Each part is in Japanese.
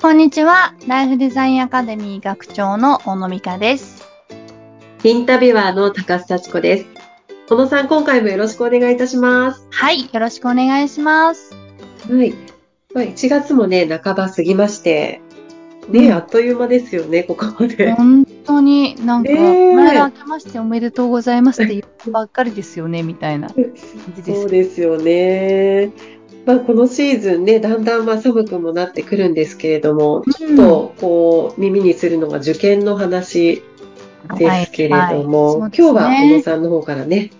こんにちは。ライフデザインアカデミー学長の小野美香です。インタビュアーの高須幸子です。小野さん、今回もよろしくお願いいたします。はい、よろしくお願いします。はい。1月もね、半ば過ぎまして、ね、あっという間ですよね、ここまで。本当になんか、明けましておめでとうございますって言うばっかりですよね、みたいな感じです。そうですよね。このシーズンね、だんだん寒くもなってくるんですけれども、ちょっとこう耳にするのが受験の話ですけれども、今日は小野さんの方からね、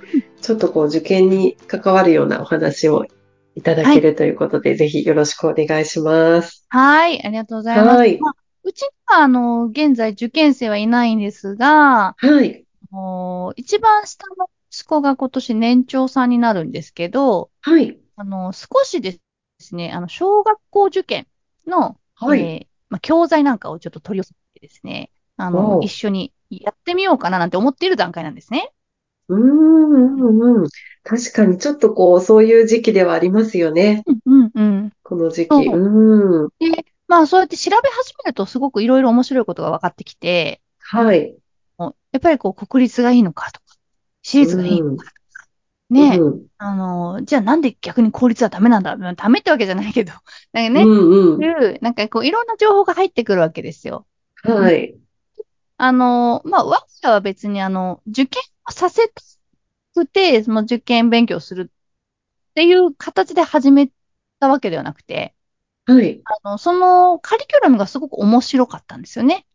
ちょっとこう受験に関わるようなお話をいただけるということで、ぜひよろしくお願いします。はい、ありがとうございます。はい、うちには現在受験生はいないんですが、はい、一番下の息子が今年年長さんになるんですけど、はい。少しですね、小学校受験の、はい教材なんかをちょっと取り寄せてですね、一緒にやってみようかななんて思っている段階なんですね。確かにちょっとこう、そういう時期ではありますよね。この時期。で、そうやって調べ始めるとすごくいろいろ面白いことが分かってきて、はい。やっぱりこう、国立がいいのかとか、私立がいいのかとか。じゃあなんで逆に効率はダメなんだダメってわけじゃないけど。なんかね、なんかこういろんな情報が入ってくるわけですよ。はい。我がは別に受験をさせて、その受験勉強するっていう形で始めたわけではなくて、はい。そのカリキュラムがすごく面白かったんですよね。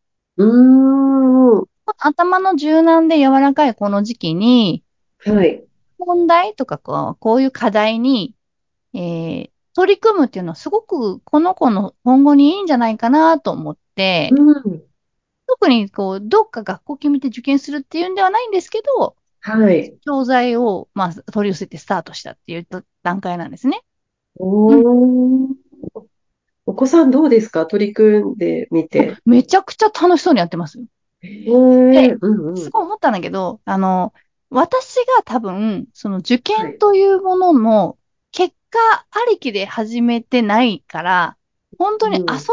頭の柔軟で柔らかいこの時期に、はい。問題とかこういう課題に、取り組むっていうのはすごくこの子の今後にいいんじゃないかなと思って、特にこうどっか学校決めて受験するっていうんではないんですけど、はい、教材を、取り寄せてスタートしたっていう段階なんですね。お子さんどうですか？取り組んでみて。めちゃくちゃ楽しそうにやってますよ。すごい思ったんだけど、私が多分、その受験というものの結果ありきで始めてないから、本当に遊びの一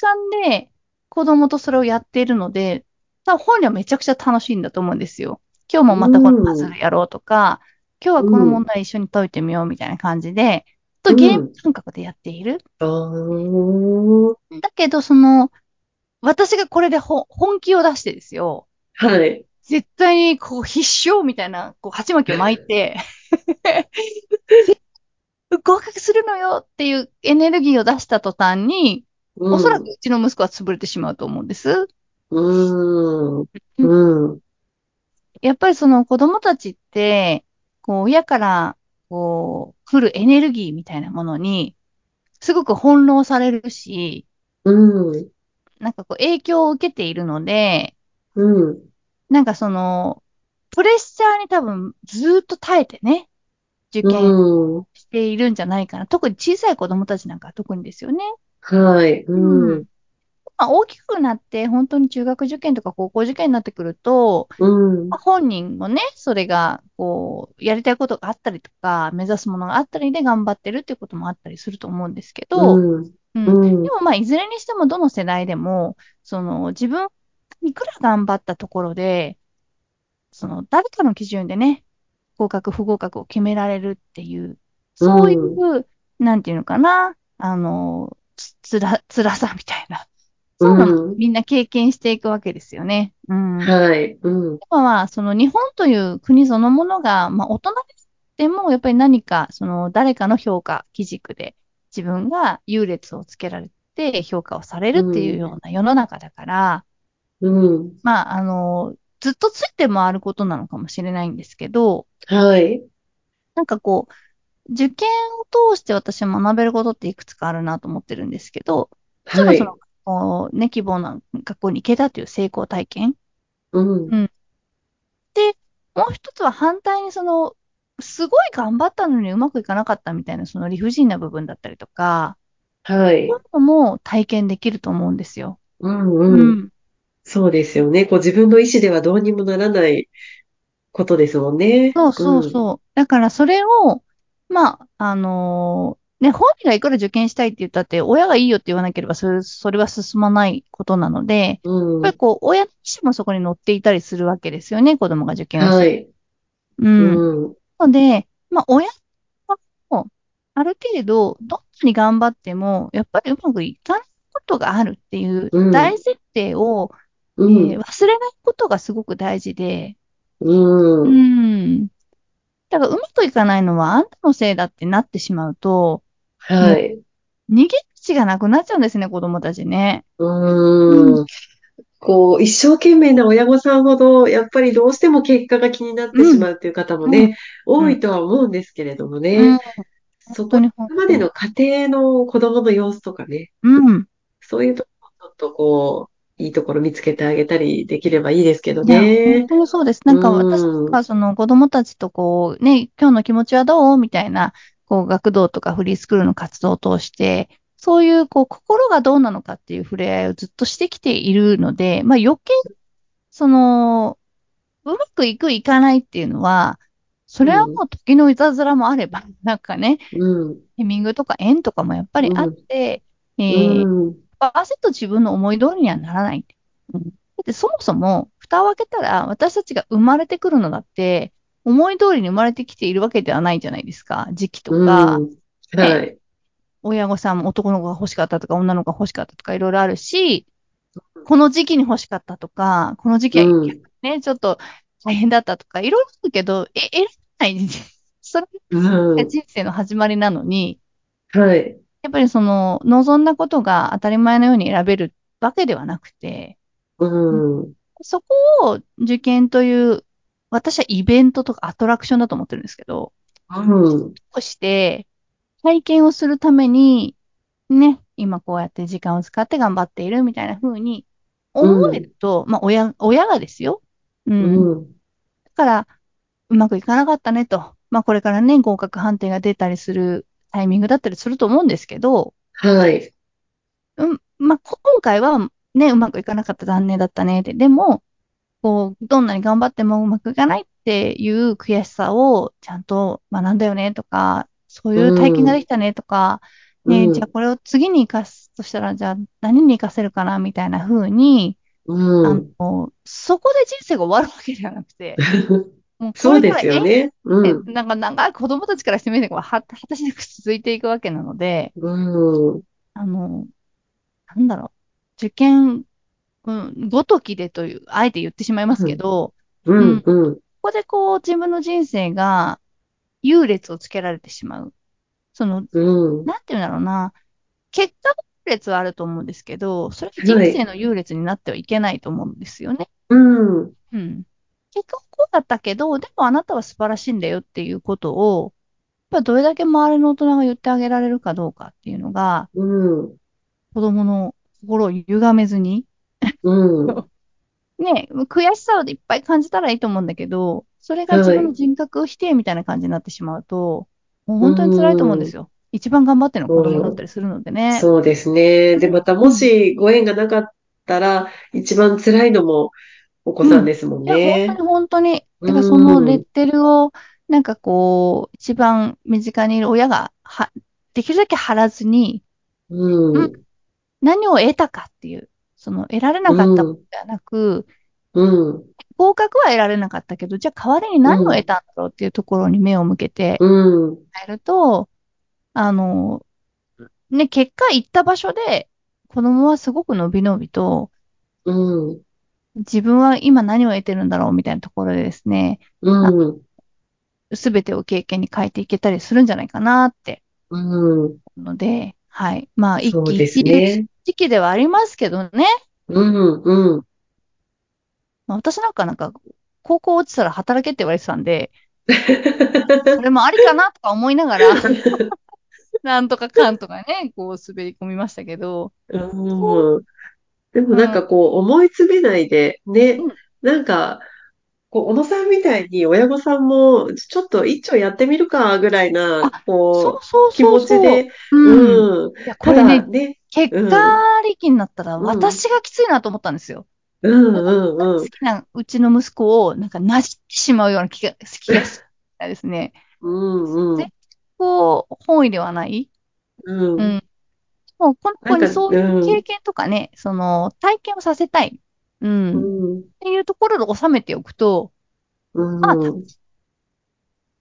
環で子供とそれをやっているので、多分本人はめちゃくちゃ楽しいんだと思うんですよ。今日もまたこのパズルやろうとか、今日はこの問題一緒に解いてみようみたいな感じで、ちょっとゲーム感覚でやっている。だけど、私がこれで本気を出してですよ。はい。絶対にこう必勝みたいな、こう鉢巻きを巻いて、合格するのよっていうエネルギーを出した途端に、おそらくうちの息子は潰れてしまうと思うんです。やっぱりその子供たちって、こう親からこう来るエネルギーみたいなものに、すごく翻弄されるし、なんかこう影響を受けているので、なんかその、プレッシャーに多分ずっと耐えてね、受験しているんじゃないかな。特に小さい子供たちなんかは特にですよね。はい。大きくなって、本当に中学受験とか高校受験になってくると、本人もね、それが、こう、やりたいことがあったりとか、目指すものがあったりで頑張ってるっていうこともあったりすると思うんですけど、でもいずれにしてもどの世代でも、自分、いくら頑張ったところで、誰かの基準でね、合格、不合格を決められるっていう、そういう、なんていうのかな、辛さみたいな。そうなの、みんな経験していくわけですよね。今は、日本という国そのものが、大人でも、やっぱり何か、誰かの評価、基軸で、自分が優劣をつけられて、評価をされるっていうような世の中だから、ずっとついて回ることなのかもしれないんですけど、なんかこう、受験を通して私は学べることっていくつかあるなと思ってるんですけど、希望な学校に行けたという成功体験。で、もう一つは反対にすごい頑張ったのにうまくいかなかったみたいな、理不尽な部分だったりとか、そういうのも体験できると思うんですよ。そうですよね。こう自分の意思ではどうにもならないことですもんね。だからそれを、ね、本人がいくら受験したいって言ったって、親がいいよって言わなければそれは進まないことなので、うん、やっぱりこう、親としてもそこに乗っていたりするわけですよね、子供が受験をする。はい。うん。うん、なので、まあ、親も、ある程度、どんなに頑張っても、やっぱりうまくいかないことがあるっていう、大前提を、うん忘れないことがすごく大事で、うん。うん。だから、うまくいかないのは、あんたのせいだってなってしまうと、はい。逃げ口がなくなっちゃうんですね、子供たちね。うん。こう、一生懸命な親御さんほど、やっぱりどうしても結果が気になってしまうという方もね、多いとは思うんですけれどもね。そこにまでの家庭の子供の様子とかね。うん。そういうところをちょっとこう、いいところ見つけてあげたりできればいいですけどね。本当にそうです。なんか私はその子供たちとこう、ね、今日の気持ちはどうみたいな、こう学童とかフリースクールの活動を通して、そういうこう心がどうなのかっていう触れ合いをずっとしてきているので、まあ余計、その、うまくいくいかないっていうのは、それはもう時のいたずらもあれば、なんかね、タイミングとか縁とかもやっぱりあって、100%自分の思い通りにはならない。でそもそも、蓋を開けたら私たちが生まれてくるのだって、思い通りに生まれてきているわけではないじゃないですか。時期とか、はい、親御さんも男の子が欲しかったとか女の子が欲しかったとかいろいろあるし、この時期に欲しかったとか、この時期はね、ちょっと大変だったとかいろいろあるけど、選べない。それが人生の始まりなのに、はい、やっぱりその望んだことが当たり前のように選べるわけではなくて、そこを受験という私はイベントとかアトラクションだと思ってるんですけど、そして体験をするためにね、今こうやって時間を使って頑張っているみたいな風に思えると、まあ親がですよ。だからうまくいかなかったねと、まあこれからね合格判定が出たりするタイミングだったりすると思うんですけど、はい。まあ今回はねうまくいかなかった残念だったねで、でもこうどんなに頑張ってもうまくいかないっていう悔しさをちゃんと学んだよねとか、そういう体験ができたねとか、じゃあこれを次に活かすとしたら、じゃあ何に活かせるかなみたいな風に、そこで人生が終わるわけじゃなくて、もうそうですよね。なんか長く子供たちからしてみれば果たしなく続いていくわけなので、なんだろう、受験、ごときでという、あえて言ってしまいますけど、ここでこう自分の人生が優劣をつけられてしまう。その、なんていうんだろうな、結果優劣はあると思うんですけど、それが人生の優劣になってはいけないと思うんですよね。結果こうだったけど、でもあなたは素晴らしいんだよっていうことを、やっぱどれだけ周りの大人が言ってあげられるかどうかっていうのが、子供の心を歪めずに、ね、悔しさをいっぱい感じたらいいと思うんだけど、それが自分の人格否定みたいな感じになってしまうと、もう本当に辛いと思うんですよ。一番頑張ってるのは子供だったりするのでね。そうですね。で、またもしご縁がなかったら、一番辛いのもお子さんですもんね。本当に本当に。だからそのレッテルを、なんかこう、一番身近にいる親ができるだけ張らずに、何を得たかっていう。その得られなかったことではなく、合格は得られなかったけど、じゃあ代わりに何を得たんだろうっていうところに目を向けて入ると、ね、結果行った場所で子供はすごく伸び伸びと、自分は今何を得てるんだろうみたいなところでですね、すべてを経験に変えていけたりするんじゃないかなって。ので、はい。まあ、一気一憂時期ではありますけどね。まあ、私なんか、高校落ちたら働けって言われてたんで、それもありかなとか思いながら、なんとかかんとかね、こう滑り込みましたけど。でもなんかこう、思い詰めないで、ね、なんか、こう、小野さんみたいに親御さんも、ちょっと一丁やってみるか、ぐらいな、こう、気持ちで。いや、これね、結果力になったら、私がきついなと思ったんですよ。好きなうちの息子を、なんか、なじってしまうような気がしたですね。こう、本意ではないううん。ん。もう、このな子んか、にそういう経験とかね、体験をさせたい。うん。っうん、ていうところで収めておくと、まあ、うん。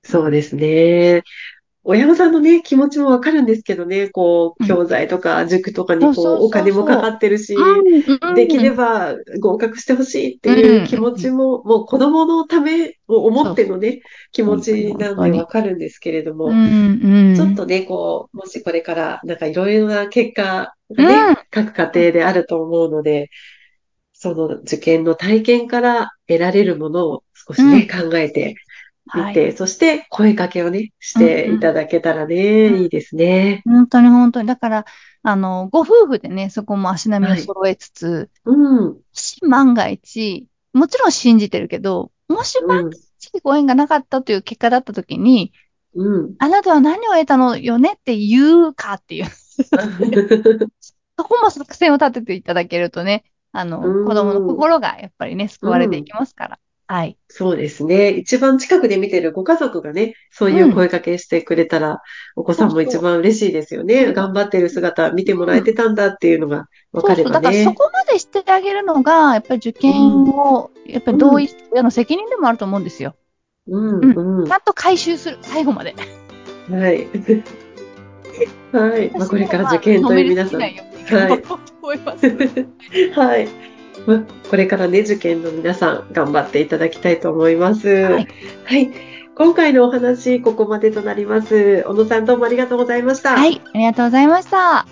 そうですね。親御さんのね、気持ちもわかるんですけどね、うん。教材とか塾とかそにうそうおそう金もかかそってるう。し、できうれん。ば合格してほしいってういう気ん。持うちん。も、もう子供のためを思そっうてそのう。ね、気持本当に、ち本なん当でわに。かるんですけれどうも、ん、ちうょっん。とね、もしこれからなんかいろいろな結果うがね、ん。各家庭であると思うので、その受験の体験から得られるものを少うしね、ん。考えてみはい。て、そして声かけをね、しうん、てういん。ただけたらうんね、いいですね。本当に本当に。だから、ご夫婦でね、そこも足並みをはい。揃えつつ、うん、もし万が一、もちろん信じてるけど、もし万うがん、一ご縁がなかったという結果だったときに、うん。あなたは何を得たのよねって言うかっていう。そこも作戦を立てていただけるとね、う子供のん、心がやっぱりね、救われうていん。きますから。はい。そうですね。一番近くで見てるご家族がね、そういううん。声かけしてくれたら、お子そさうんも一そ番嬉しいですよう。ね。頑張ってる姿見てもらえうん。てたんだっていうのが分そうかれそう。ばだからそね。こまでしてあげるのが、やっぱり受う験ん、を、やっぱりう同ん、意、親の責任でもあると思うんですよ。ううん、ん。うちん。ゃんと回収する。最後まで。はい。私これも、からま受あ、験のといめうりす皆ぎさなん。いように頑は張い。ろうと思います。はい。これからね、受験の皆さん、頑張っていただきたいと思います。はい。はい。今回のお話、ここまでとなります。小野さん、どうもありがとうございました。ありがとうございました。